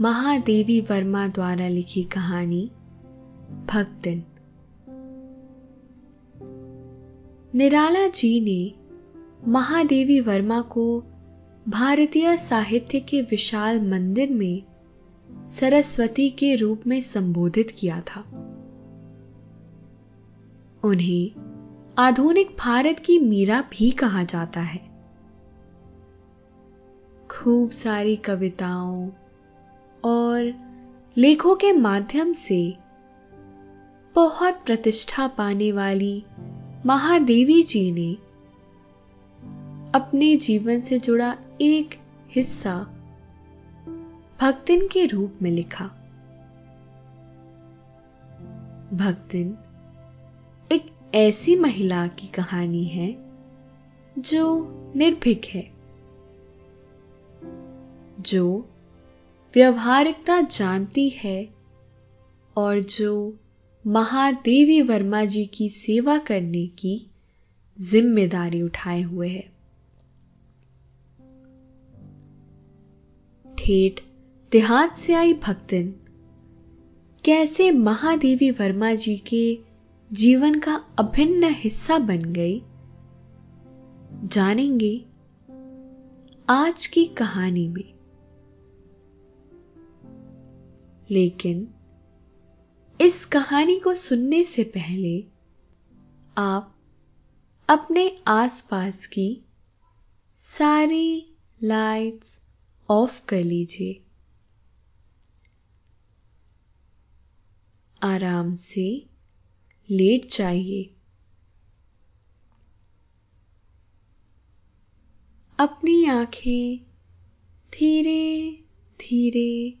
महादेवी वर्मा द्वारा लिखी कहानी भक्तिन। निराला जी ने महादेवी वर्मा को भारतीय साहित्य के विशाल मंदिर में सरस्वती के रूप में संबोधित किया था। उन्हें आधुनिक भारत की मीरा भी कहा जाता है। खूब सारी कविताओं और लेखों के माध्यम से बहुत प्रतिष्ठा पाने वाली महादेवी जी ने अपने जीवन से जुड़ा एक हिस्सा भक्तिन के रूप में लिखा। भक्तिन एक ऐसी महिला की कहानी है जो निर्भीक है, जो व्यवहारिकता जानती है और जो महादेवी वर्मा जी की सेवा करने की जिम्मेदारी उठाए हुए है। ठेठ देहात से आई भक्तिन कैसे महादेवी वर्मा जी के जीवन का अभिन्न हिस्सा बन गई, जानेंगे आज की कहानी में। लेकिन इस कहानी को सुनने से पहले आप अपने आसपास की सारी लाइट्स ऑफ कर लीजिए। आराम से लेट जाइए। अपनी आंखें धीरे धीरे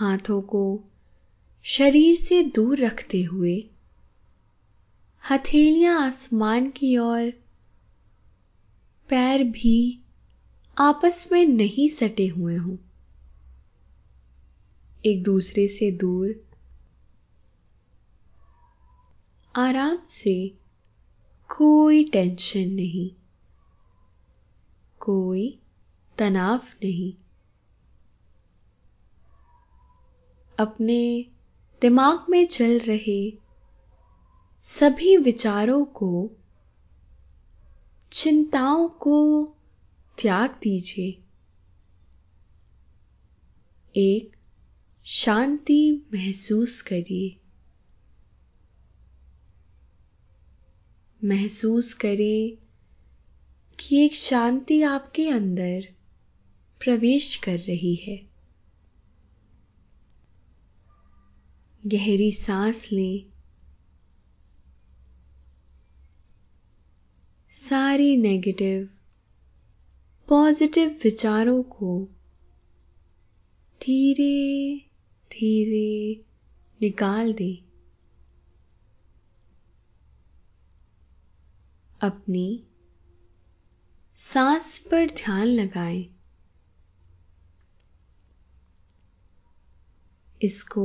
हाथों को शरीर से दूर रखते हुए हथेलियां आसमान की ओर, पैर भी आपस में नहीं सटे हुए हों, एक दूसरे से दूर। आराम से, कोई टेंशन नहीं, कोई तनाव नहीं। अपने दिमाग में चल रहे सभी विचारों को, चिंताओं को त्याग दीजिए। एक शांति महसूस करिए। महसूस करें कि एक शांति आपके अंदर प्रवेश कर रही है। गहरी सांस लें। सारे नेगेटिव, पॉजिटिव विचारों को धीरे धीरे निकाल दें। अपनी सांस पर ध्यान लगाएं। इसको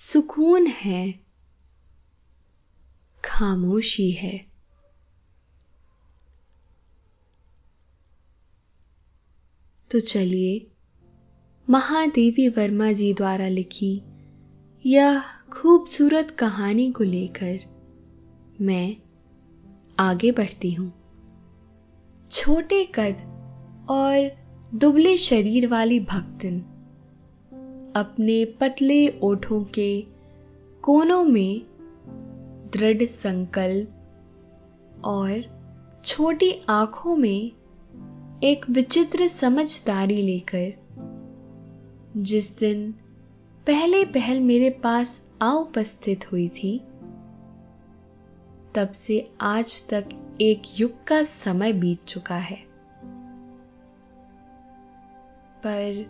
सुकून है, खामोशी है। तो चलिए महादेवी वर्मा जी द्वारा लिखी यह खूबसूरत कहानी को लेकर मैं आगे बढ़ती हूं। छोटे कद और दुबले शरीर वाली भक्तिन अपने पतले ओठों के कोनों में दृढ़ संकल्प और छोटी आंखों में एक विचित्र समझदारी लेकर जिस दिन पहले पहल मेरे पास आ उपस्थित हुई थी, तब से आज तक एक युग का समय बीत चुका है। पर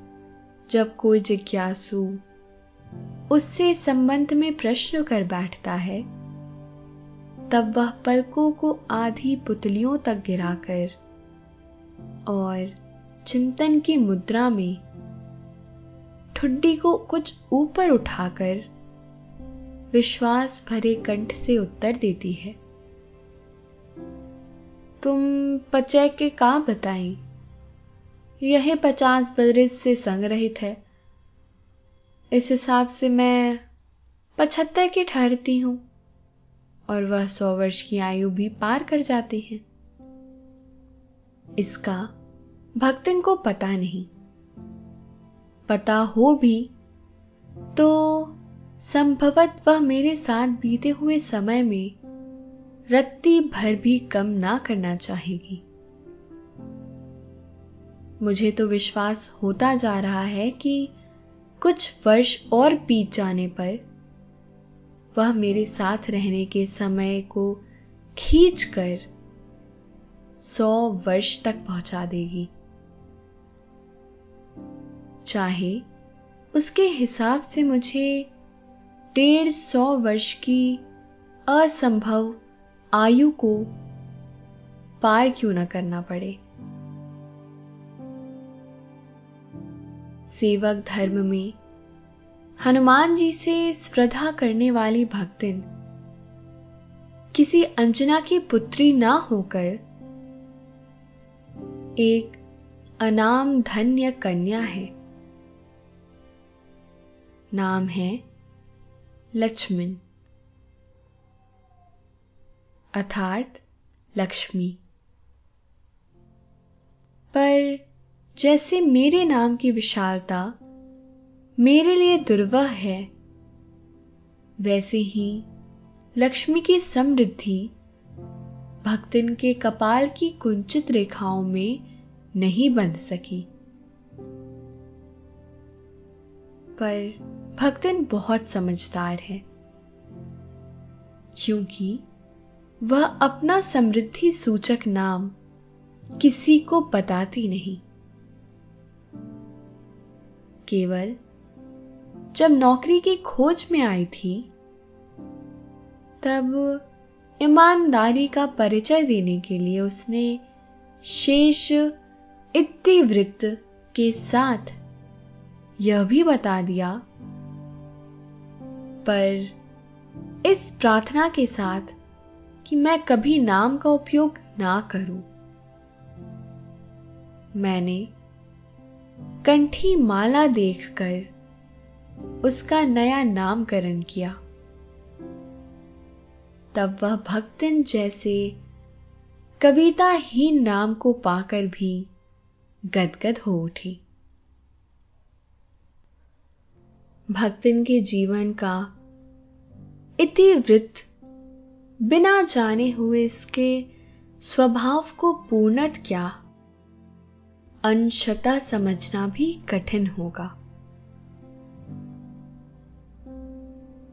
जब कोई जिज्ञासु उससे संबंध में प्रश्न कर बैठता है, तब वह पलकों को आधी पुतलियों तक गिराकर और चिंतन की मुद्रा में ठुड्डी को कुछ ऊपर उठाकर विश्वास भरे कंठ से उत्तर देती है, तुम पचे के का बताएं, यह 50 बरस से संग्रहित है। इस हिसाब से मैं 75 की ठहरती हूं और वह 100 वर्ष की आयु भी पार कर जाती है। इसका भक्तिन को पता नहीं, पता हो भी तो संभवत वह मेरे साथ बीते हुए समय में रत्ती भर भी कम ना करना चाहेगी। मुझे तो विश्वास होता जा रहा है कि कुछ वर्ष और बीत जाने पर वह मेरे साथ रहने के समय को खींचकर 100 वर्ष तक पहुंचा देगी। चाहे उसके हिसाब से मुझे 150 वर्ष की असंभव आयु को पार क्यों ना करना पड़े। सेवक धर्म में हनुमान जी से स्पर्धा करने वाली भक्तिन किसी अंजना की पुत्री ना होकर एक अनाम धन्य कन्या है। नाम है लछमिन, अर्थात लक्ष्मी। पर जैसे मेरे नाम की विशालता मेरे लिए दुर्लभ है, वैसे ही लक्ष्मी की समृद्धि भक्तिन के कपाल की कुंचित रेखाओं में नहीं बंध सकी। पर भक्तिन बहुत समझदार है, क्योंकि वह अपना समृद्धि सूचक नाम किसी को बताती नहीं। केवल जब नौकरी की खोज में आई थी, तब ईमानदारी का परिचय देने के लिए उसने शेष इतिवृत्त के साथ यह भी बता दिया, पर इस प्रार्थना के साथ कि मैं कभी नाम का उपयोग ना करूं। मैंने कंठी माला देखकर उसका नया नामकरण किया। तब वह भक्तिन जैसे कविताहीन नाम को पाकर भी गदगद हो उठी। भक्तिन के जीवन का इतिवृत्त बिना जाने हुए इसके स्वभाव को पूर्णत क्या अंशतः समझना भी कठिन होगा।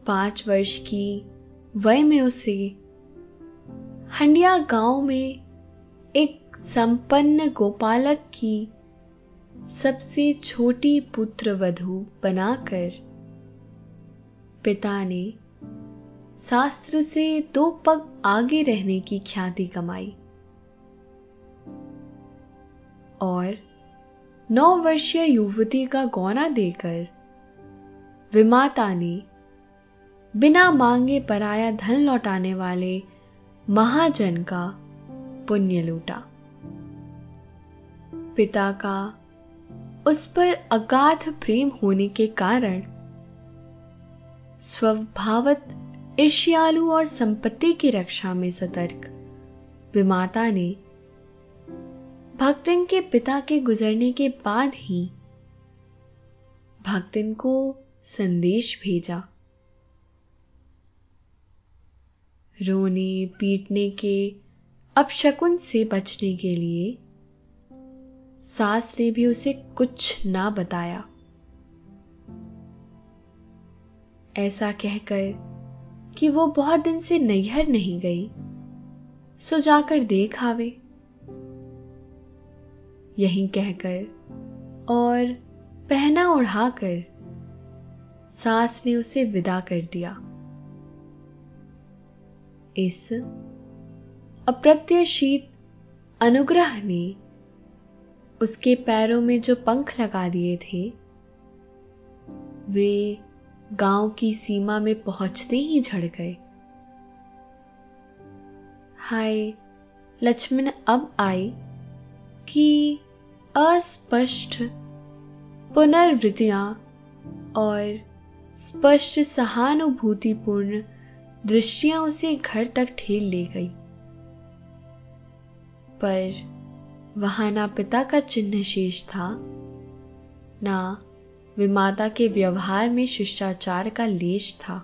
5 वर्ष की वय में उसे हंडिया गांव में एक संपन्न गोपालक की सबसे छोटी पुत्रवधू बनाकर पिता ने शास्त्र से 2 पग आगे रहने की ख्याति कमाई और 9 वर्षीय युवती का गौना देकर विमाता ने बिना मांगे पराया धन लौटाने वाले महाजन का पुण्य लूटा। पिता का उस पर अगाध प्रेम होने के कारण स्वभावत ईर्ष्यालु और संपत्ति की रक्षा में सतर्क विमाता ने भक्तिन के पिता के गुजरने के बाद ही भक्तिन को संदेश भेजा। रोने पीटने के अपशकुन से बचने के लिए सास ने भी उसे कुछ ना बताया। ऐसा कहकर कि वो बहुत दिन से नैहर नहीं गई, सो जाकर देख आवे। यहीं कहकर और पहना ओढ़ाकर सास ने उसे विदा कर दिया। इस अप्रत्याशित अनुग्रह ने उसके पैरों में जो पंख लगा दिए थे, वे गांव की सीमा में पहुंचते ही झड़ गए। हाय, लछमिन अब आई कि अस्पष्ट पुनर्वृत्तियां और स्पष्ट सहानुभूतिपूर्ण दृष्टियां उसे घर तक ठेल ले गई। पर वहां ना पिता का चिन्ह शेष था, ना विमाता के व्यवहार में शिष्टाचार का लेश था।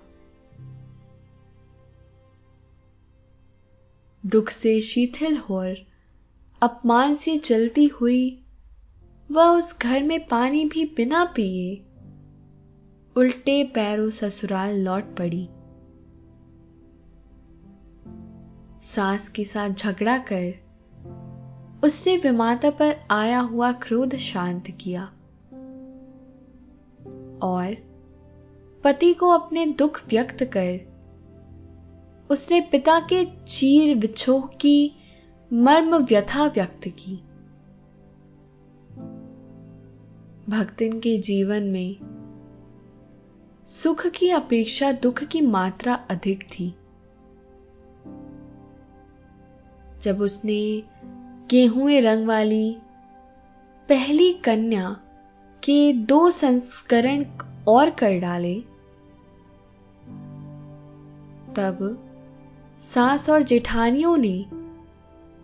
दुख से शिथिल और अपमान से जलती हुई वह उस घर में पानी भी बिना पिए उल्टे पैरों ससुराल लौट पड़ी। सास के साथ झगड़ा कर उसने विमाता पर आया हुआ क्रोध शांत किया और पति को अपने दुख व्यक्त कर उसने पिता के चीर विछोह की मर्म व्यथा व्यक्त की। भक्तिन के जीवन में सुख की अपेक्षा दुख की मात्रा अधिक थी। जब उसने गेहूं रंग वाली पहली कन्या के 2 संस्करण और कर डाले, तब सास और जेठानियों ने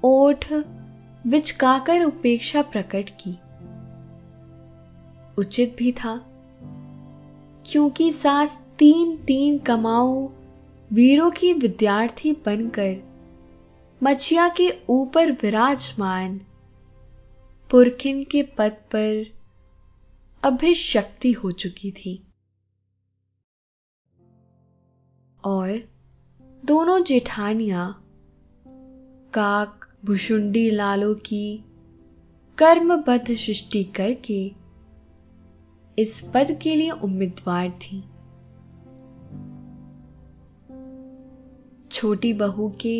ओठ बिचकाकर उपेक्षा प्रकट की। उचित भी था, क्योंकि सास 3-3 कमाऊ वीरों की विद्यार्थी बनकर मछिया के ऊपर विराजमान पुरखिन के पद पर अभिशक्ति हो चुकी थी और दोनों जेठानियां काक भुशुंडी लालों की कर्मबद्ध सृष्टि करके इस पद के लिए उम्मीदवार थी। छोटी बहू के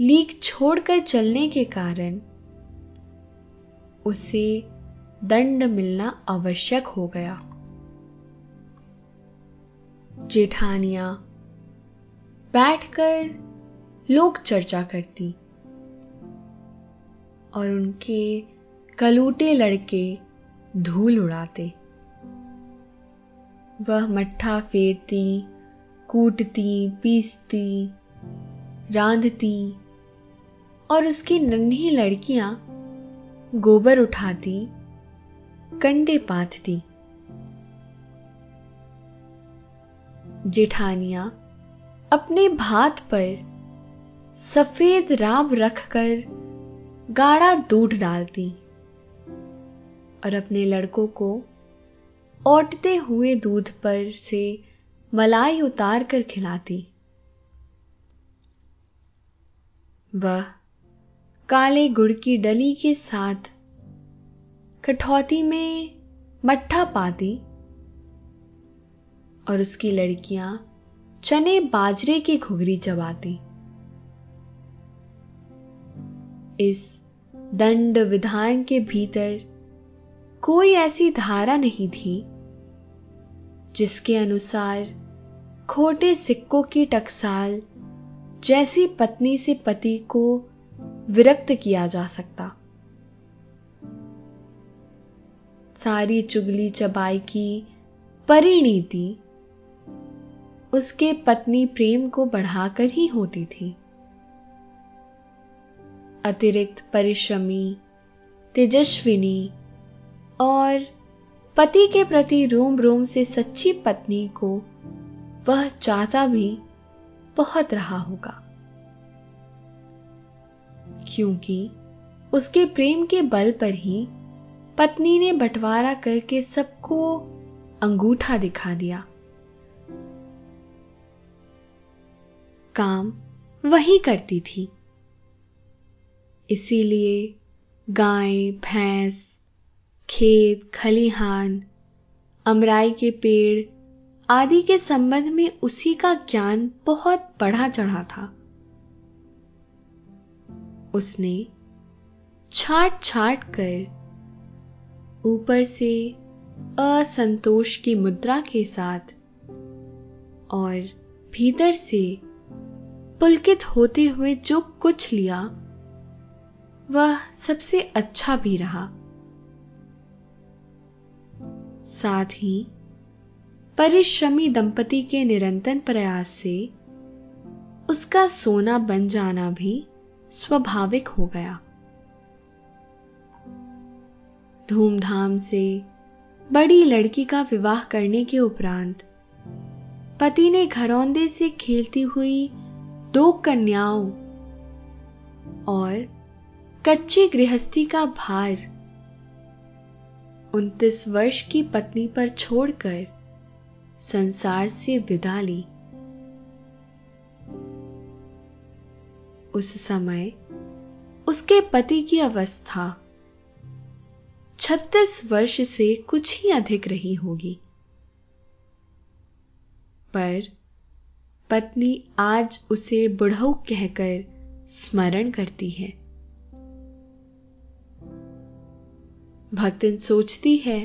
लीक छोड़कर चलने के कारण उसे दंड मिलना आवश्यक हो गया। जेठानियां बैठकर लोक चर्चा करती और उनके कलूटे लड़के धूल उड़ाते। वह मट्ठा फेरती, कूटती, पीसती, रांधती और उसकी नन्ही लड़कियां गोबर उठाती, कंडे पाथती। जेठानियां अपने भात पर सफेद राब रखकर गाढ़ा दूध डालती और अपने लड़कों को ओटते हुए दूध पर से मलाई उतार कर खिलाती। वह काले गुड़ की डली के साथ कठौती में मट्ठा पाती और उसकी लड़कियां चने बाजरे की घुघरी चबाती। इस दंड विधान के भीतर कोई ऐसी धारा नहीं थी जिसके अनुसार खोटे सिक्कों की टकसाल जैसी पत्नी से पति को विरक्त किया जा सकता। सारी चुगली चबाई की परिणीति उसके पत्नी प्रेम को बढ़ाकर ही होती थी। अतिरिक्त परिश्रमी, तेजस्विनी और पति के प्रति रोम रोम से सच्ची पत्नी को वह चाहता भी बहुत रहा होगा, क्योंकि उसके प्रेम के बल पर ही पत्नी ने बंटवारा करके सबको अंगूठा दिखा दिया। काम वही करती थी, इसीलिए गाय, भैंस, खेत खलिहान, अमराई के पेड़ आदि के संबंध में उसी का ज्ञान बहुत बढ़ा चढ़ा था। उसने छाट छाट कर ऊपर से असंतोष की मुद्रा के साथ और भीतर से पुलकित होते हुए जो कुछ लिया वह सबसे अच्छा भी रहा। साथ ही परिश्रमी दंपति के निरंतर प्रयास से उसका सोना बन जाना भी स्वाभाविक हो गया। धूमधाम से बड़ी लड़की का विवाह करने के उपरांत पति ने घरौंदे से खेलती हुई 2 कन्याओं और कच्ची गृहस्थी का भार 29 वर्ष की पत्नी पर छोड़कर संसार से विदा ली। उस समय उसके पति की अवस्था 36 वर्ष से कुछ ही अधिक रही होगी, पर पत्नी आज उसे बुढ़ऊ कहकर स्मरण करती है। भक्तिन सोचती है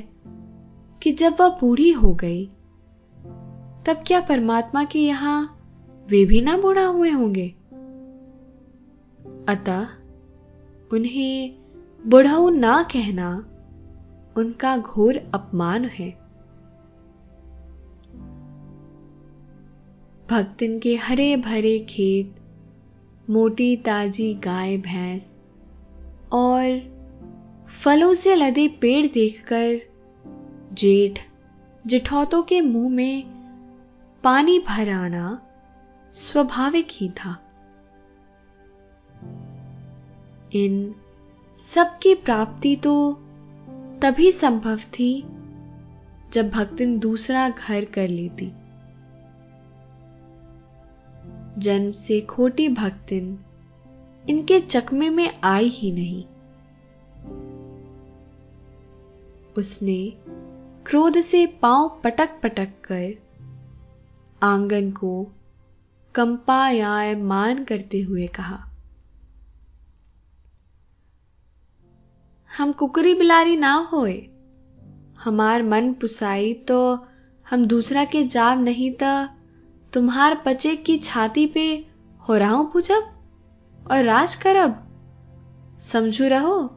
कि जब वह बूढ़ी हो गई तब क्या परमात्मा के यहां वे भी ना बूढ़ा हुए होंगे, अतः उन्हें बुढ़ऊ ना कहना उनका घोर अपमान है। भक्तिन के हरे भरे खेत, मोटी ताजी गाय भैंस और फलों से लदे पेड़ देखकर जेठ जेठौतों के मुंह में पानी भर आना स्वाभाविक ही था। इन सब की प्राप्ति तो तभी संभव थी जब भक्तिन दूसरा घर कर लेती। जन्म से खोटी भक्तिन इनके चकमे में आई ही नहीं। उसने क्रोध से पांव पटक पटक कर आंगन को कंपायमान करते हुए कहा, हम कुकरी बिलारी ना होए, हमार मन पुसाई तो हम दूसरा के जाब नहीं ता तुम्हार पचे की छाती पे हो राहू पूजब और राज करब, समझू रहो।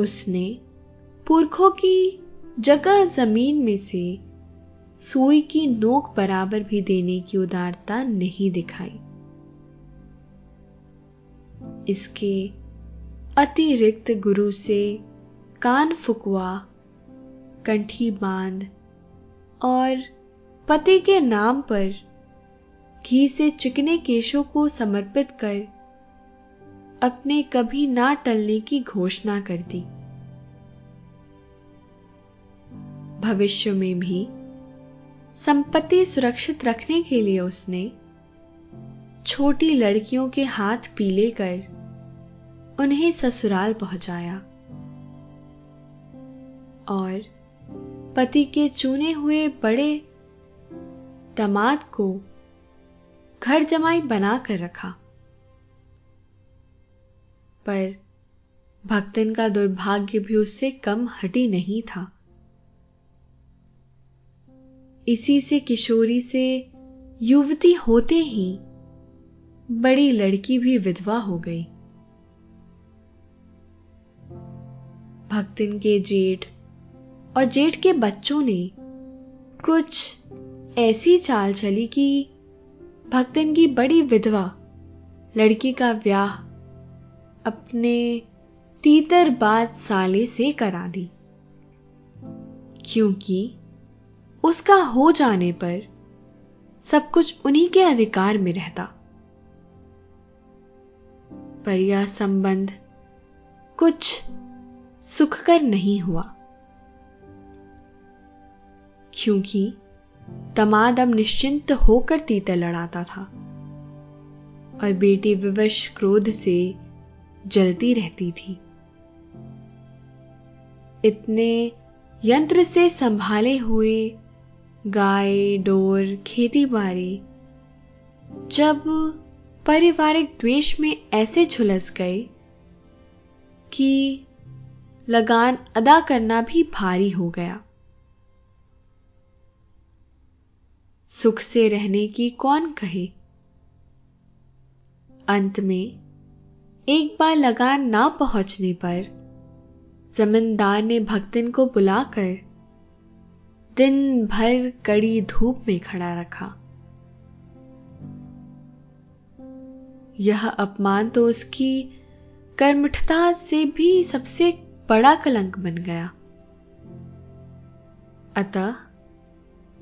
उसने पुरखों की जगह जमीन में से सुई की नोक बराबर भी देने की उदारता नहीं दिखाई। इसके अतिरिक्त गुरु से कान फुकवा, कंठी बांध और पति के नाम पर घी से चिकने केशों को समर्पित कर अपने कभी ना टलने की घोषणा कर दी। भविष्य में भी संपत्ति सुरक्षित रखने के लिए उसने छोटी लड़कियों के हाथ पीले कर उन्हें ससुराल पहुंचाया और पति के चुने हुए बड़े दामाद को घर जमाई बनाकर रखा। पर भक्तिन का दुर्भाग्य भी उससे कम हटी नहीं था। इसी से किशोरी से युवती होते ही बड़ी लड़की भी विधवा हो गई। भक्तिन के जेठ और जेठ के बच्चों ने कुछ ऐसी चाल चली कि भक्तिन की बड़ी विधवा लड़की का ब्याह अपने तीतरबाज साले से करा दी, क्योंकि उसका हो जाने पर सब कुछ उन्हीं के अधिकार में रहता। पर यह संबंध कुछ सुखकर नहीं हुआ, क्योंकि दामाद अब निश्चिंत होकर तीतर लड़ाता था और बेटी विवश क्रोध से जलती रहती थी। इतने यंत्र से संभाले हुए गाय डोर खेती बाड़ी जब पारिवारिक द्वेष में ऐसे झुलस गए कि लगान अदा करना भी भारी हो गया। सुख से रहने की कौन कहे। अंत में एक बार लगान ना पहुंचने पर जमींदार ने भक्तिन को बुलाकर दिन भर कड़ी धूप में खड़ा रखा। यह अपमान तो उसकी कर्मठता से भी सबसे बड़ा कलंक बन गया। अतः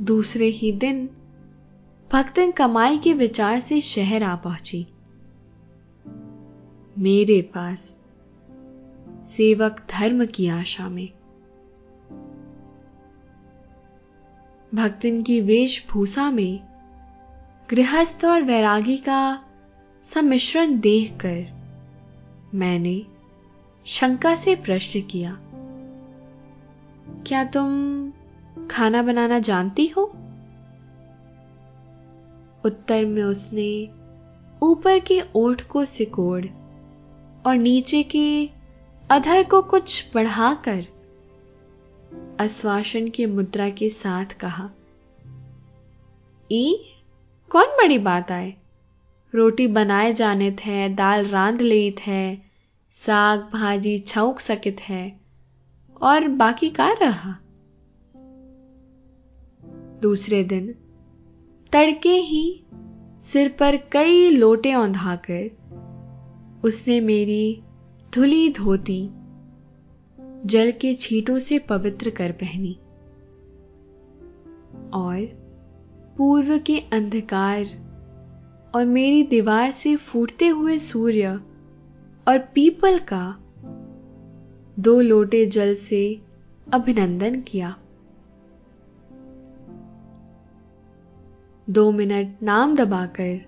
दूसरे ही दिन भक्तिन कमाई के विचार से शहर आ पहुंची। मेरे पास सेवक धर्म की आशा में भक्तिन की वेशभूषा में गृहस्थ और वैरागी का सम्मिश्रण देखकर मैंने शंका से प्रश्न किया, क्या तुम खाना बनाना जानती हो? उत्तर में उसने ऊपर के ओठ को सिकोड़ और नीचे के अधर को कुछ बढ़ाकर आश्वासन की मुद्रा के साथ कहा, ई कौन बड़ी बात आए, रोटी बनाए जाने थे, दाल रांध ली थे, साग भाजी छौंक सकित है और बाकी का रहा। दूसरे दिन तड़के ही सिर पर कई लोटे औंधाकर उसने मेरी धुली धोती जल के छींटों से पवित्र कर पहनी और पूर्व के अंधकार और मेरी दीवार से फूटते हुए सूर्य और पीपल का 2 लोटे जल से अभिनंदन किया। 2 मिनट नाम दबाकर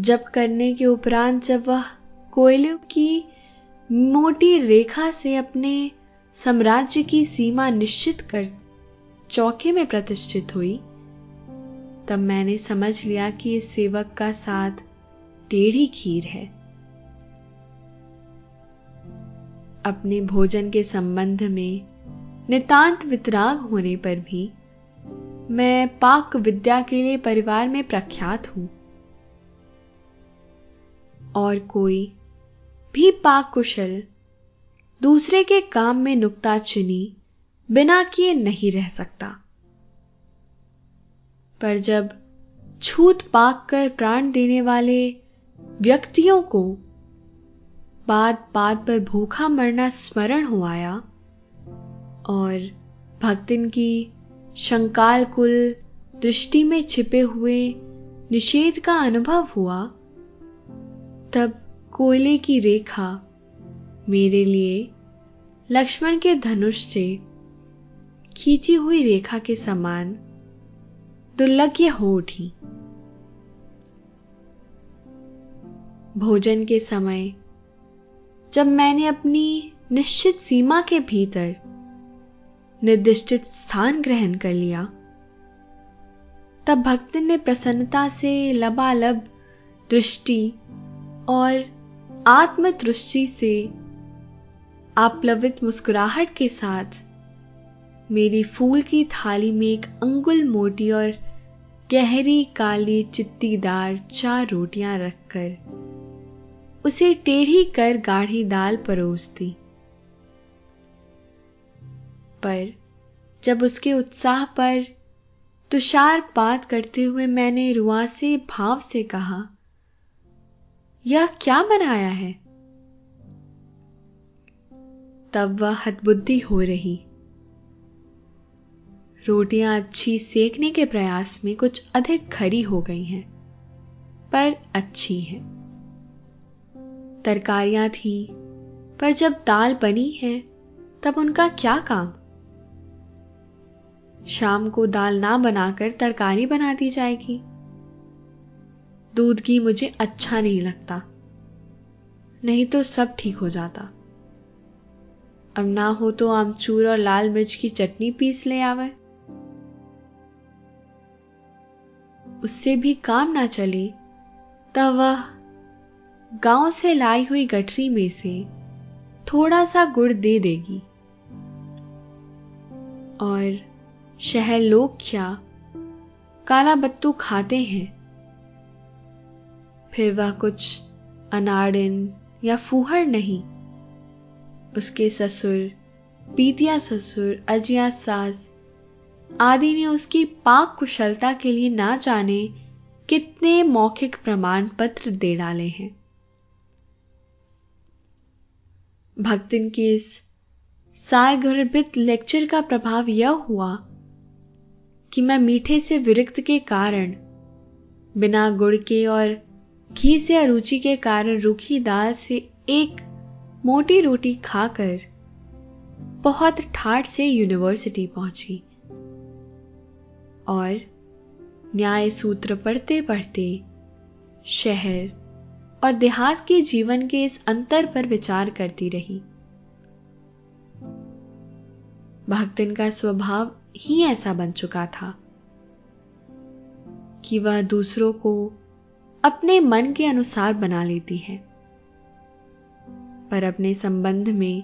जप करने के उपरांत जब वह कोयले की मोटी रेखा से अपने साम्राज्य की सीमा निश्चित कर चौके में प्रतिष्ठित हुई, तब मैंने समझ लिया कि इस सेवक का साथ टेढ़ी खीर है। अपने भोजन के संबंध में नितांत वितराग होने पर भी मैं पाक विद्या के लिए परिवार में प्रख्यात हूं और कोई भी पाक कुशल दूसरे के काम में नुक्ताचीनी बिना किए नहीं रह सकता। पर जब छूत पाक कर प्राण देने वाले व्यक्तियों को बात बात पर भूखा मरना स्मरण हो आया और भक्तिन की शंकाल कुल दृष्टि में छिपे हुए निषेध का अनुभव हुआ, तब कोयले की रेखा मेरे लिए लक्ष्मण के धनुष से खींची हुई रेखा के समान दुर्लभ्य हो उठी। भोजन के समय जब मैंने अपनी निश्चित सीमा के भीतर निर्दिष्ट स्थान ग्रहण कर लिया, तब भक्तिन ने प्रसन्नता से लबालब दृष्टि और आत्मतुष्टि से आप्लवित मुस्कुराहट के साथ मेरी फूल की थाली में एक अंगुल मोटी और गहरी काली चित्तीदार 4 रोटियां रखकर उसे टेढ़ी कर गाढ़ी दाल परोस दी। पर जब उसके उत्साह पर तुषारपात करते हुए मैंने रुआसे भाव से कहा, यह क्या बनाया है, तब वह हतबुद्धि हो रही। रोटियां अच्छी सेकने के प्रयास में कुछ अधिक खरी हो गई हैं, पर अच्छी हैं। तरकारियां थी, पर जब दाल बनी है तब उनका क्या काम। शाम को दाल ना बनाकर तरकारी बना दी जाएगी। दूध घी मुझे अच्छा नहीं लगता, नहीं तो सब ठीक हो जाता। अब ना हो तो आमचूर और लाल मिर्च की चटनी पीस ले आवे, उससे भी काम ना चले। तब वह गांव से लाई हुई गठरी में से थोड़ा सा गुड़ दे देगी और शहर लोग क्या काला बत्तू खाते हैं। फिर वह कुछ अनाड़िन या फूहड़ नहीं, उसके ससुर, पीतिया ससुर, अजिया सास आदि ने उसकी पाक कुशलता के लिए ना जाने कितने मौखिक प्रमाण पत्र दे डाले हैं। भक्तिन के इस सारगर्भित लेक्चर का प्रभाव यह हुआ कि मैं मीठे से विरक्त के कारण बिना गुड़ के और घी से अरुचि के कारण रूखी दाल से एक मोटी रोटी खाकर बहुत ठाठ से यूनिवर्सिटी पहुंची और न्याय सूत्र पढ़ते पढ़ते शहर और देहात के जीवन के इस अंतर पर विचार करती रही। भक्तिन का स्वभाव ही ऐसा बन चुका था कि वह दूसरों को अपने मन के अनुसार बना लेती है, पर अपने संबंध में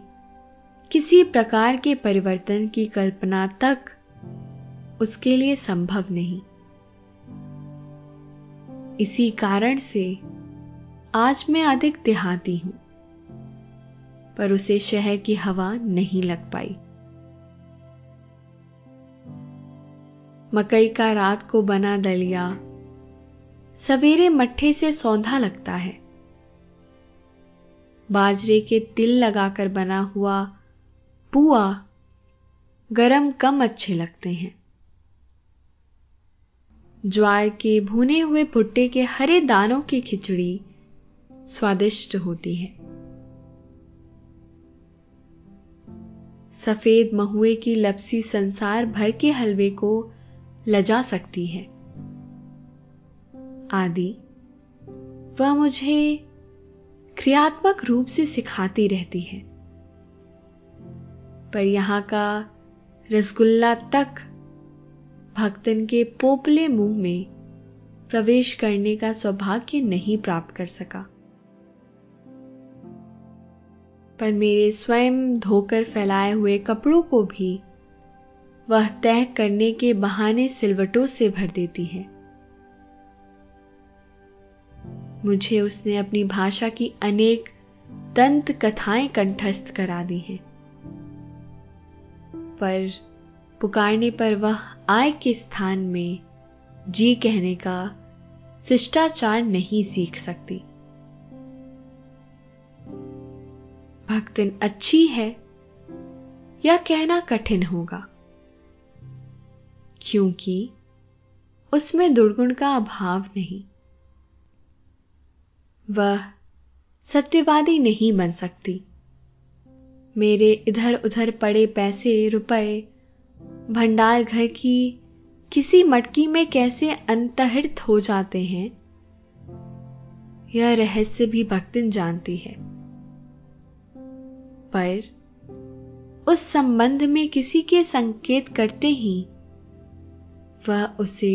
किसी प्रकार के परिवर्तन की कल्पना तक उसके लिए संभव नहीं। इसी कारण से आज मैं अधिक देहाती हूं, पर उसे शहर की हवा नहीं लग पाई। मकई का रात को बना दलिया सवेरे मट्ठे से सौंधा लगता है। बाजरे के तिल लगाकर बना हुआ पुआ गरम कम अच्छे लगते हैं। ज्वार के भुने हुए भुट्टे के हरे दानों की खिचड़ी स्वादिष्ट होती है। सफेद महुए की लपसी संसार भर के हलवे को लजा सकती है आदि वह मुझे क्रियात्मक रूप से सिखाती रहती है, पर यहां का रसगुल्ला तक भक्तिन के पोपले मुंह में प्रवेश करने का सौभाग्य नहीं प्राप्त कर सका। पर मेरे स्वयं धोकर फैलाए हुए कपड़ों को भी वह तह करने के बहाने सिलवटों से भर देती है। मुझे उसने अपनी भाषा की अनेक दंत कथाएं कंठस्थ करा दी हैं, पर पुकारने पर वह आय के स्थान में जी कहने का शिष्टाचार नहीं सीख सकती। भक्तिन अच्छी है या कहना कठिन होगा, क्योंकि उसमें दुर्गुण का अभाव नहीं। वह सत्यवादी नहीं बन सकती। मेरे इधर उधर पड़े पैसे रुपए भंडार घर की किसी मटकी में कैसे अंतर्हित हो जाते हैं, यह रहस्य भी भक्तिन जानती है, पर उस संबंध में किसी के संकेत करते ही वह उसे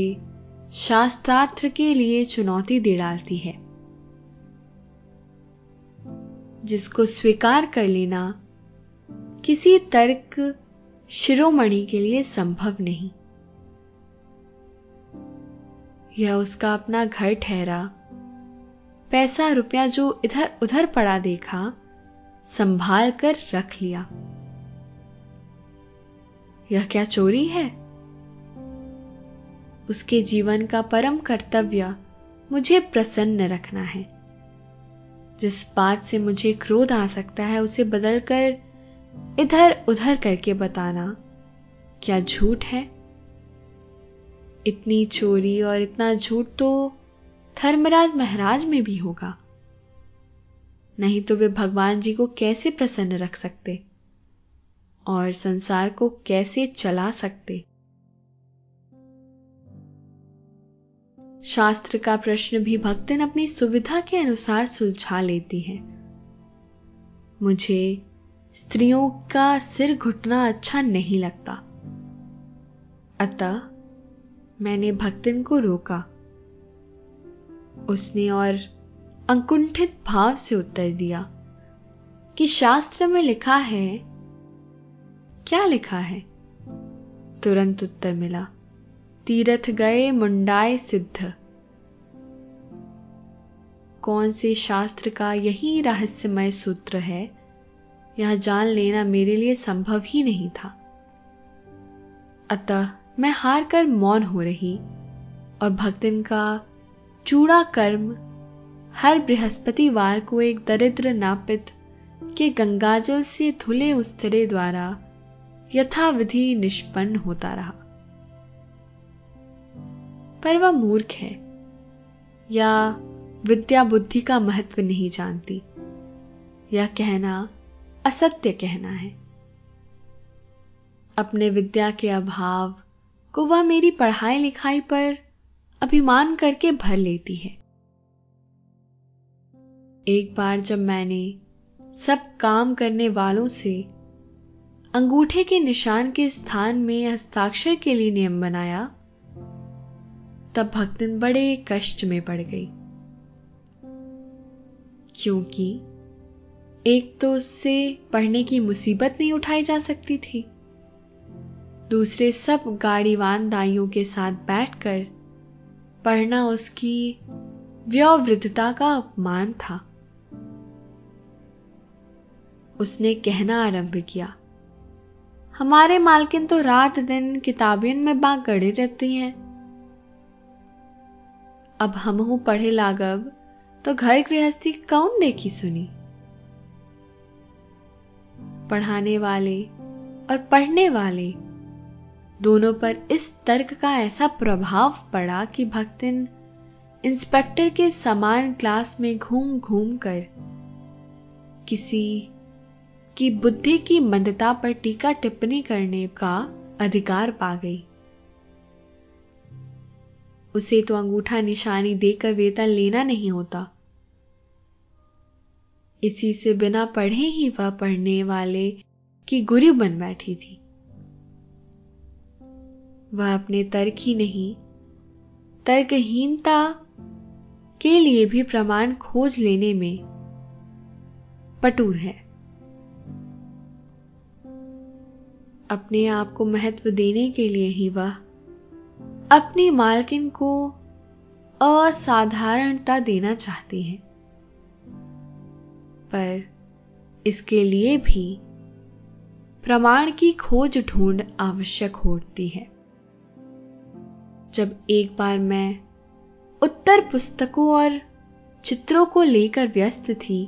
शास्त्रार्थ के लिए चुनौती दे डालती है, जिसको स्वीकार कर लेना किसी तर्क शिरोमणि के लिए संभव नहीं। यह उसका अपना घर ठहरा, पैसा रुपया जो इधर उधर पड़ा देखा, संभाल कर रख लिया। यह क्या चोरी है? उसके जीवन का परम कर्तव्य मुझे प्रसन्न रखना है। जिस बात से मुझे क्रोध आ सकता है उसे बदलकर इधर उधर करके बताना क्या झूठ है? इतनी चोरी और इतना झूठ तो धर्मराज महाराज में भी होगा, नहीं तो वे भगवान जी को कैसे प्रसन्न रख सकते और संसार को कैसे चला सकते? शास्त्र का प्रश्न भी भक्तिन अपनी सुविधा के अनुसार सुलझा लेती है। मुझे स्त्रियों का सिर घुटना अच्छा नहीं लगता, अतः मैंने भक्तिन को रोका। उसने और अंकुंठित भाव से उत्तर दिया कि शास्त्र में लिखा है। क्या लिखा है? तुरंत उत्तर मिला, तीर्थ गए मुंडाए सिद्ध। कौन से शास्त्र का यही रहस्यमय सूत्र है, यह जान लेना मेरे लिए संभव ही नहीं था। अतः मैं हार कर मौन हो रही और भक्तिन का चूड़ा कर्म हर बृहस्पतिवार को एक दरिद्र नापित के गंगाजल से धुले उस्तरे द्वारा यथाविधि निष्पन्न होता रहा। पर वह मूर्ख है या विद्या बुद्धि का महत्व नहीं जानती, यह कहना असत्य कहना है। अपने विद्या के अभाव को वह मेरी पढ़ाई लिखाई पर अभिमान करके भर लेती है। एक बार जब मैंने सब काम करने वालों से अंगूठे के निशान के स्थान में हस्ताक्षर के लिए नियम बनाया, तब भक्तिन बड़े कष्ट में पड़ गई, क्योंकि एक तो उससे पढ़ने की मुसीबत नहीं उठाई जा सकती थी, दूसरे सब गाड़ीवान दाइयों के साथ बैठकर पढ़ना उसकी व्यावृद्धता का अपमान था। उसने कहना आरंभ किया, हमारे मालकिन तो रात दिन किताबियन में बांक गड़े रहती हैं। अब हमहु पढ़े लागब तो घर गृहस्थी कौन देखी सुनी। पढ़ाने वाले और पढ़ने वाले दोनों पर इस तर्क का ऐसा प्रभाव पड़ा कि भक्तिन इंस्पेक्टर के समान क्लास में घूम घूम कर किसी की बुद्धि की मंदता पर टीका टिप्पणी करने का अधिकार पा गई। उसे तो अंगूठा निशानी देकर वेतन लेना नहीं होता, इसी से बिना पढ़े ही वह पढ़ने वाले की गुरु बन बैठी थी। वह अपने तर्क ही नहीं, तर्कहीनता के लिए भी प्रमाण खोज लेने में पटु है। अपने आप को महत्व देने के लिए ही वह अपनी मालकिन को असाधारणता देना चाहती है। पर इसके लिए भी प्रमाण की खोज ढूंढ आवश्यक होती है। जब एक बार मैं उत्तर पुस्तकों और चित्रों को लेकर व्यस्त थी,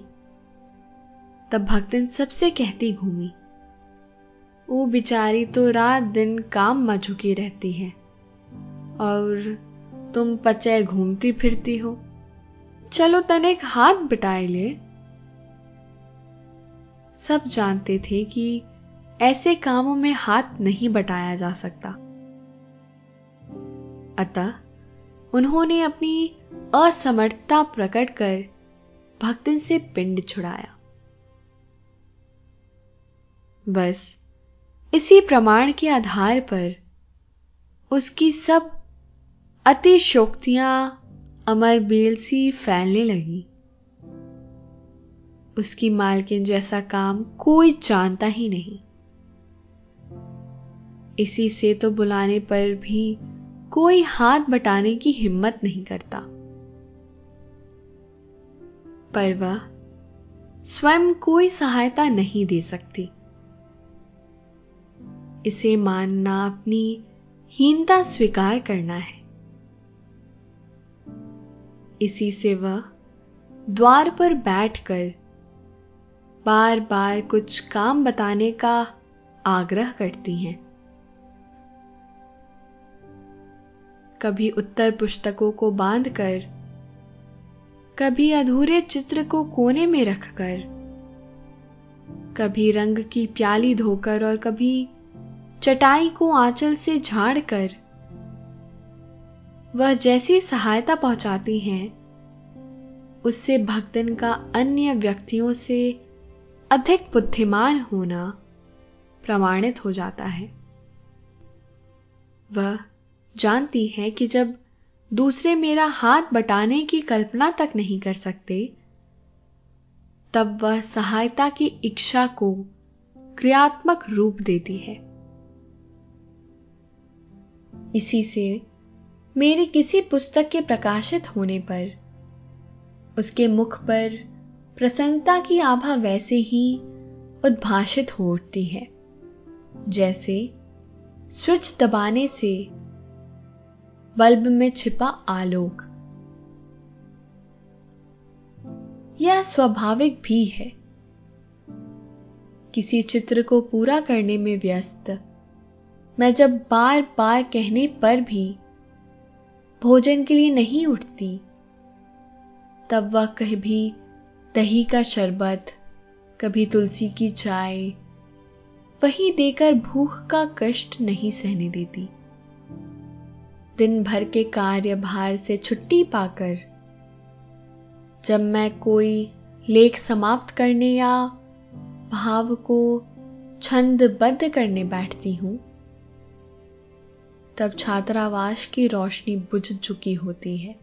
तब भक्तिन सबसे कहती घूमी, वो बिचारी तो रात दिन काम में झुकी रहती है और तुम पचे घूमती फिरती हो, चलो तने एक हाथ बटाए ले। सब जानते थे कि ऐसे कामों में हाथ नहीं बटाया जा सकता, अतः उन्होंने अपनी असमर्थता प्रकट कर भक्तिन से पिंड छुड़ाया। बस इसी प्रमाण के आधार पर उसकी सब अतिशयोक्तियां अमरबेल सी फैलने लगी। उसकी मालकिन जैसा काम कोई जानता ही नहीं। इसी से तो बुलाने पर भी कोई हाथ बटाने की हिम्मत नहीं करता, पर वह स्वयं कोई सहायता नहीं दे सकती। इसे मानना अपनी हीनता स्वीकार करना है। इसी से वह द्वार पर बैठकर बार बार कुछ काम बताने का आग्रह करती हैं। कभी उत्तर पुस्तकों को बांधकर, कभी अधूरे चित्र को कोने में रखकर, कभी रंग की प्याली धोकर और कभी चटाई को आंचल से झाड़कर वह जैसी सहायता पहुंचाती हैं, उससे भक्तिन का अन्य व्यक्तियों से अधिक बुद्धिमान होना प्रमाणित हो जाता है। वह जानती है कि जब दूसरे मेरा हाथ बटाने की कल्पना तक नहीं कर सकते, तब वह सहायता की इच्छा को क्रियात्मक रूप देती है। इसी से मेरी किसी पुस्तक के प्रकाशित होने पर उसके मुख पर प्रसन्नता की आभा वैसे ही उद्भाषित हो उठती है, जैसे स्विच दबाने से बल्ब में छिपा आलोक। यह स्वाभाविक भी है। किसी चित्र को पूरा करने में व्यस्त मैं जब बार बार कहने पर भी भोजन के लिए नहीं उठती, तब वह कहीं भी दही का शरबत, कभी तुलसी की चाय वही देकर भूख का कष्ट नहीं सहने देती। दिन भर के कार्यभार से छुट्टी पाकर जब मैं कोई लेख समाप्त करने या भाव को छंदबद्ध करने बैठती हूं, तब छात्रावास की रोशनी बुझ चुकी होती है।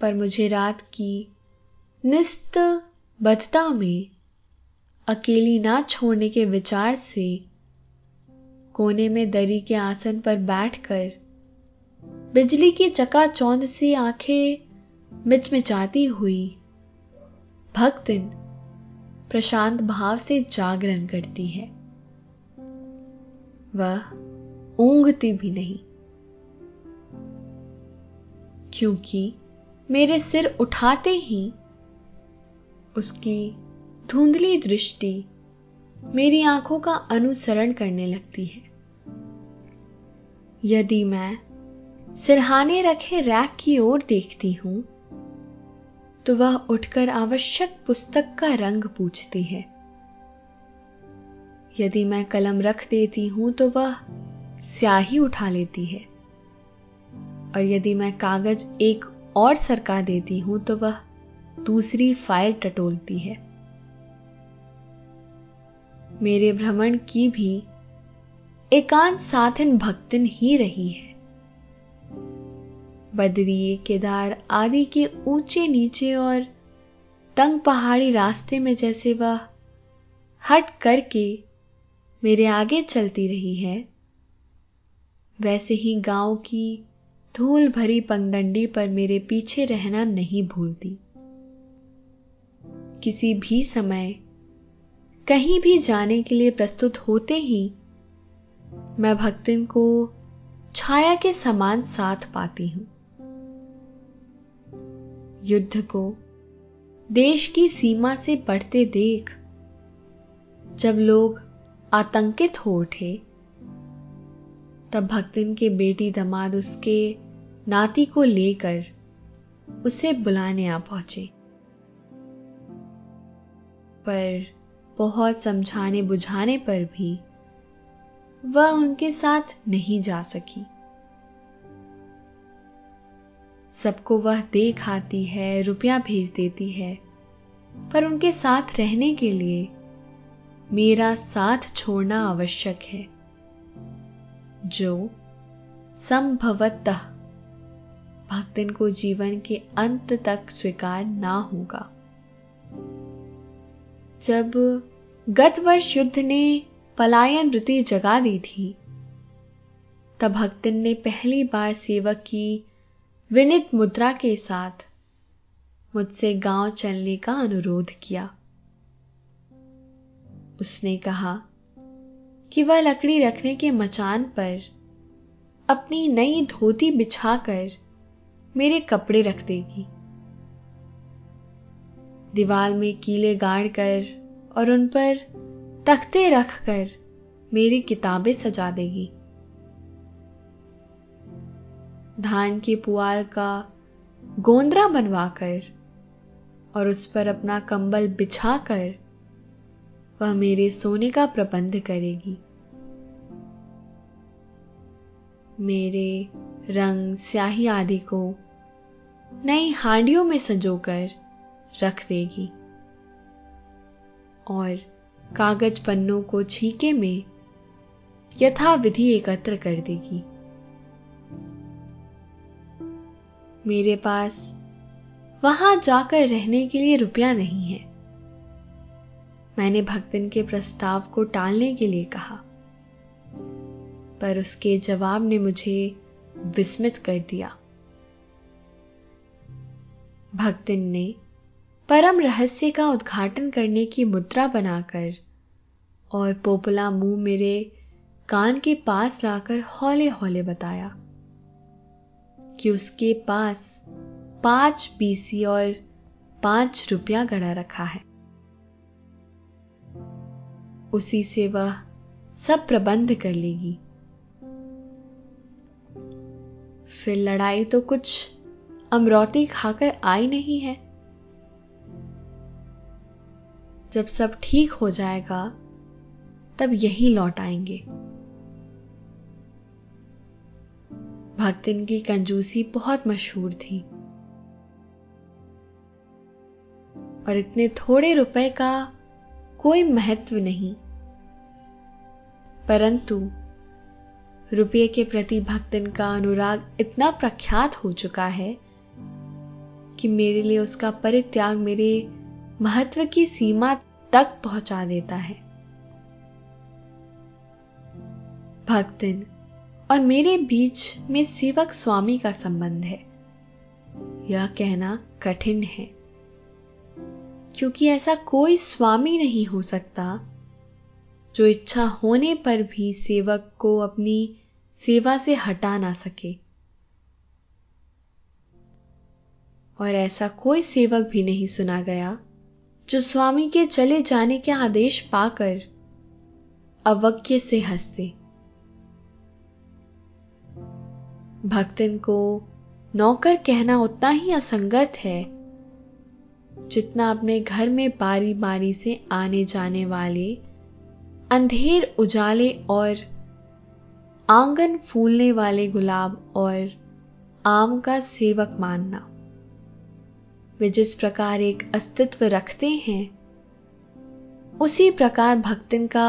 पर मुझे रात की निस्तब्धता में अकेली ना छोड़ने के विचार से कोने में दरी के आसन पर बैठकर बिजली की चकाचौंध से आंखें मिचमिचाती हुई भक्तिन प्रशांत भाव से जागरण करती है। वह ऊंघती भी नहीं, क्योंकि मेरे सिर उठाते ही उसकी धुंधली दृष्टि मेरी आंखों का अनुसरण करने लगती है। यदि मैं सिरहाने रखे रैक की ओर देखती हूं, तो वह उठकर आवश्यक पुस्तक का रंग पूछती है। यदि मैं कलम रख देती हूं, तो वह स्याही उठा लेती है, और यदि मैं कागज एक और सरका देती हूं, तो वह दूसरी फाइल टटोलती है। मेरे भ्रमण की भी एकांत साथिन भक्तिन ही रही है। बद्री, केदार आदि के ऊंचे नीचे और तंग पहाड़ी रास्ते में जैसे वह हट करके मेरे आगे चलती रही है, वैसे ही गांव की धूल भरी पगडंडी पर मेरे पीछे रहना नहीं भूलती। किसी भी समय कहीं भी जाने के लिए प्रस्तुत होते ही मैं भक्तिन को छाया के समान साथ पाती हूं। युद्ध को देश की सीमा से बढ़ते देख जब लोग आतंकित हो उठे तब भक्तिन के बेटी दामाद उसके नाती को लेकर उसे बुलाने आ पहुंचे, पर बहुत समझाने बुझाने पर भी वह उनके साथ नहीं जा सकी। सबको वह देख आती है, रुपया भेज देती है, पर उनके साथ रहने के लिए मेरा साथ छोड़ना आवश्यक है, जो संभवतः भक्तिन को जीवन के अंत तक स्वीकार ना होगा। जब गत वर्ष युद्ध ने पलायन वृत्ति जगा दी थी तब भक्तिन ने पहली बार सेवक की विनीत मुद्रा के साथ मुझसे गांव चलने का अनुरोध किया। उसने कहा कि वह लकड़ी रखने के मचान पर अपनी नई धोती बिछाकर मेरे कपड़े रख देगी, दीवार में कीले गाड़ कर और उन पर तख्ते रख कर मेरी किताबें सजा देगी। धान की पुआल का गोंदरा बनवाकर और उस पर अपना कंबल बिछाकर वह मेरे सोने का प्रबंध करेगी। मेरे रंग स्याही आदि को नई हांडियों में सजोकर रख देगी और कागज पन्नों को छीके में यथाविधि एकत्र कर देगी। मेरे पास वहां जाकर रहने के लिए रुपया नहीं है। मैंने भक्तिन के प्रस्ताव को टालने के लिए कहा, पर उसके जवाब ने मुझे विस्मित कर दिया। भक्तिन ने परम रहस्य का उद्घाटन करने की मुद्रा बनाकर और पोपला मुंह मेरे कान के पास लाकर हौले हौले बताया कि उसके पास 5 बीसी और 5 रुपया गड़ा रखा है, उसी से वह सब प्रबंध कर लेगी। फिर लड़ाई तो कुछ अमरौती खाकर आई नहीं है। जब सब ठीक हो जाएगा तब यहीं लौट आएंगे। भक्तिन की कंजूसी बहुत मशहूर थी और इतने थोड़े रुपए का कोई महत्व नहीं, परंतु रुपये के प्रति भक्तिन का अनुराग इतना प्रख्यात हो चुका है कि मेरे लिए उसका परित्याग मेरे महत्व की सीमा तक पहुंचा देता है। भक्तिन और मेरे बीच में सेवक स्वामी का संबंध है, यह कहना कठिन है, क्योंकि ऐसा कोई स्वामी नहीं हो सकता जो इच्छा होने पर भी सेवक को अपनी सेवा से हटा ना सके, और ऐसा कोई सेवक भी नहीं सुना गया जो स्वामी के चले जाने के आदेश पाकर अवज्ञा से हंसते। भक्तिन को नौकर कहना उतना ही असंगत है जितना अपने घर में बारी बारी से आने जाने वाले अंधेर उजाले और आंगन फूलने वाले गुलाब और आम का सेवक मानना। वे जिस प्रकार एक अस्तित्व रखते हैं उसी प्रकार भक्तिन का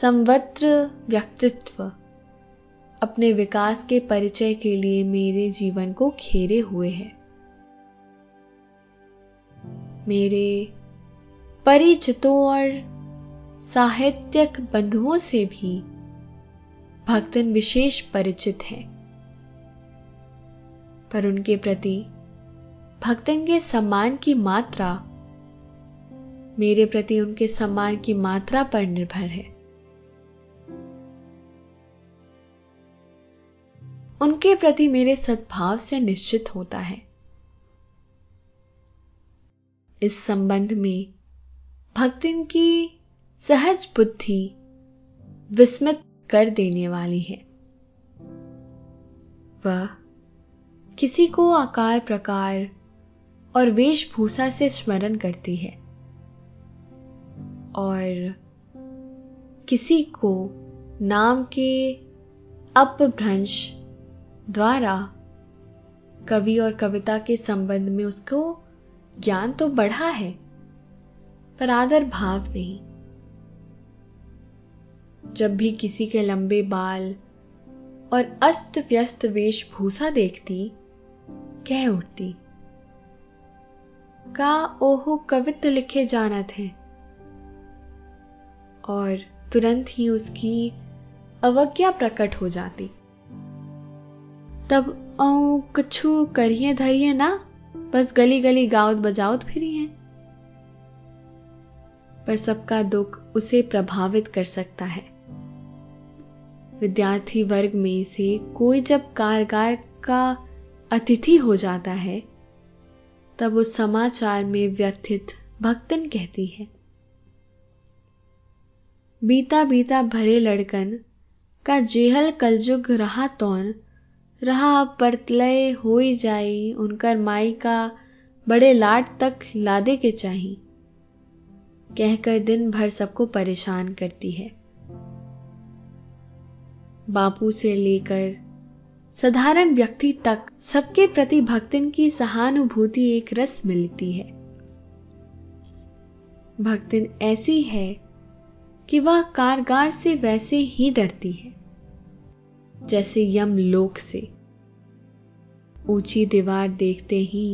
संवत्र व्यक्तित्व अपने विकास के परिचय के लिए मेरे जीवन को घेरे हुए है। मेरे परिचितों और साहित्यिक बंधुओं से भी भक्तिन विशेष परिचित है, पर उनके प्रति भक्तिन के सम्मान की मात्रा मेरे प्रति उनके सम्मान की मात्रा पर निर्भर है। उनके प्रति मेरे सद्भाव से निश्चित होता है। इस संबंध में भक्तिन की सहज बुद्धि विस्मित कर देने वाली है। वह किसी को आकार प्रकार और वेशभूषा से स्मरण करती है और किसी को नाम के अपभ्रंश द्वारा कवि और कविता के संबंध में उसको ज्ञान तो बढ़ा है पर आदर भाव नहीं। जब भी किसी के लंबे बाल और अस्त व्यस्त वेशभूषा देखती कह उठती, का ओहु कवित्व लिखे जाना थे, और तुरंत ही उसकी अवज्ञा प्रकट हो जाती। तब औ कछु करिए धरिए ना, बस गली गली गाउत बजाउत फिरी है। पर सबका दुख उसे प्रभावित कर सकता है। विद्यार्थी वर्ग में से कोई जब कारगर का अतिथि हो जाता है तब उस समाचार में व्यथित भक्तिन कहती है, बीता बीता भरे लड़कन का जेहल कलजुग रहा तौन, रहा परतलय होई जाई उनकर माई का बड़े लाट तक लादे के चाही, कहकर दिन भर सबको परेशान करती है। बापू से लेकर साधारण व्यक्ति तक सबके प्रति भक्तिन की सहानुभूति एक रस मिलती है। भक्तिन ऐसी है कि वह कारगर से वैसे ही डरती है जैसे यम लोक से। ऊंची दीवार देखते ही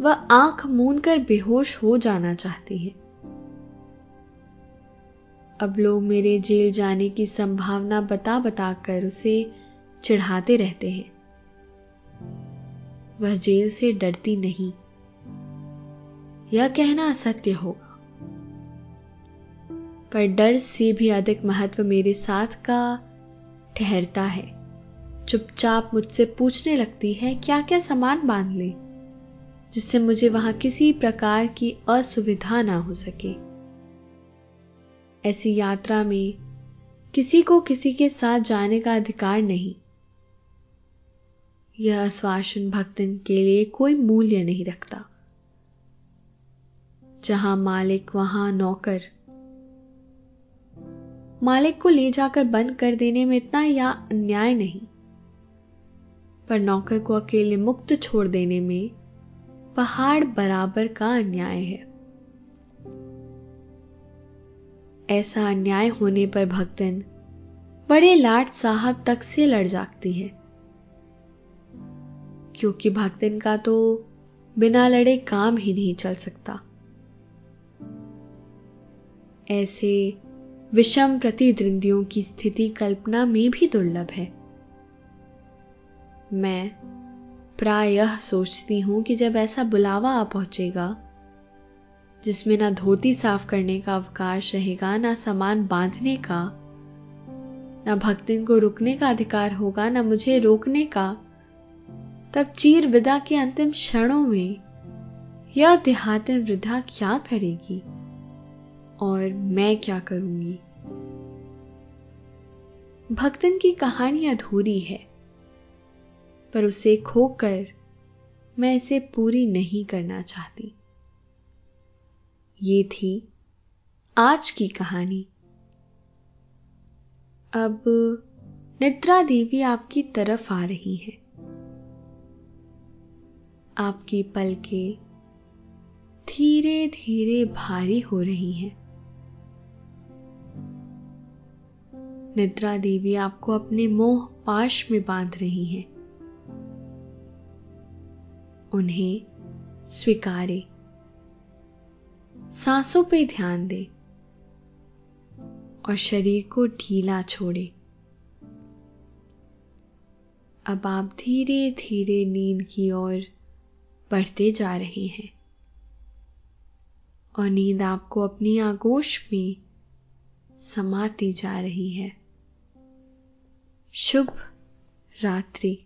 वह आंख मूंद कर बेहोश हो जाना चाहती है। अब लोग मेरे जेल जाने की संभावना बता बताकर उसे चिढ़ाते रहते हैं। वह जेल से डरती नहीं, यह कहना असत्य होगा, पर डर से भी अधिक महत्व मेरे साथ का ठहरता है। चुपचाप मुझसे पूछने लगती है क्या क्या सामान बांध ले जिससे मुझे वहां किसी प्रकार की असुविधा ना हो सके। ऐसी यात्रा में किसी को किसी के साथ जाने का अधिकार नहीं। यह आश्वासन भक्तिन के लिए कोई मूल्य नहीं रखता। जहां मालिक वहां नौकर। मालिक को ले जाकर बंद कर देने में इतना या अन्याय नहीं, पर नौकर को अकेले मुक्त छोड़ देने में पहाड़ बराबर का अन्याय है। ऐसा अन्याय होने पर भक्तिन बड़े लाट साहब तक से लड़ जाती है, क्योंकि भक्तिन का तो बिना लड़े काम ही नहीं चल सकता। ऐसे विषम प्रतिद्वंदियों की स्थिति कल्पना में भी दुर्लभ है। मैं प्रायः सोचती हूं कि जब ऐसा बुलावा आ पहुंचेगा जिसमें ना धोती साफ करने का अवकाश रहेगा, ना सामान बांधने का, ना भक्तिन को रुकने का अधिकार होगा, ना मुझे रोकने का, तब चीर विदा के अंतिम क्षणों में यह देहातिन वृद्धा क्या करेगी और मैं क्या करूंगी। भक्तिन की कहानी अधूरी है, पर उसे खोकर मैं इसे पूरी नहीं करना चाहती। ये थी आज की कहानी। अब निद्रा देवी आपकी तरफ आ रही है। आपकी पलकें धीरे धीरे भारी हो रही हैं। निद्रा देवी आपको अपने मोह पाश में बांध रही है। उन्हें स्वीकारे, सांसों पे ध्यान दे और शरीर को ढीला छोड़े। अब आप धीरे धीरे नींद की ओर बढ़ते जा रहे हैं और नींद आपको अपनी आगोश में समाती जा रही है। शुभ रात्रि।